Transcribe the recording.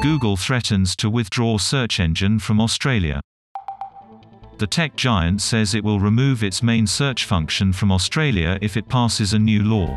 Google threatens to withdraw search engine from Australia. The tech giant says it will remove its main search function from Australia if it passes a new law.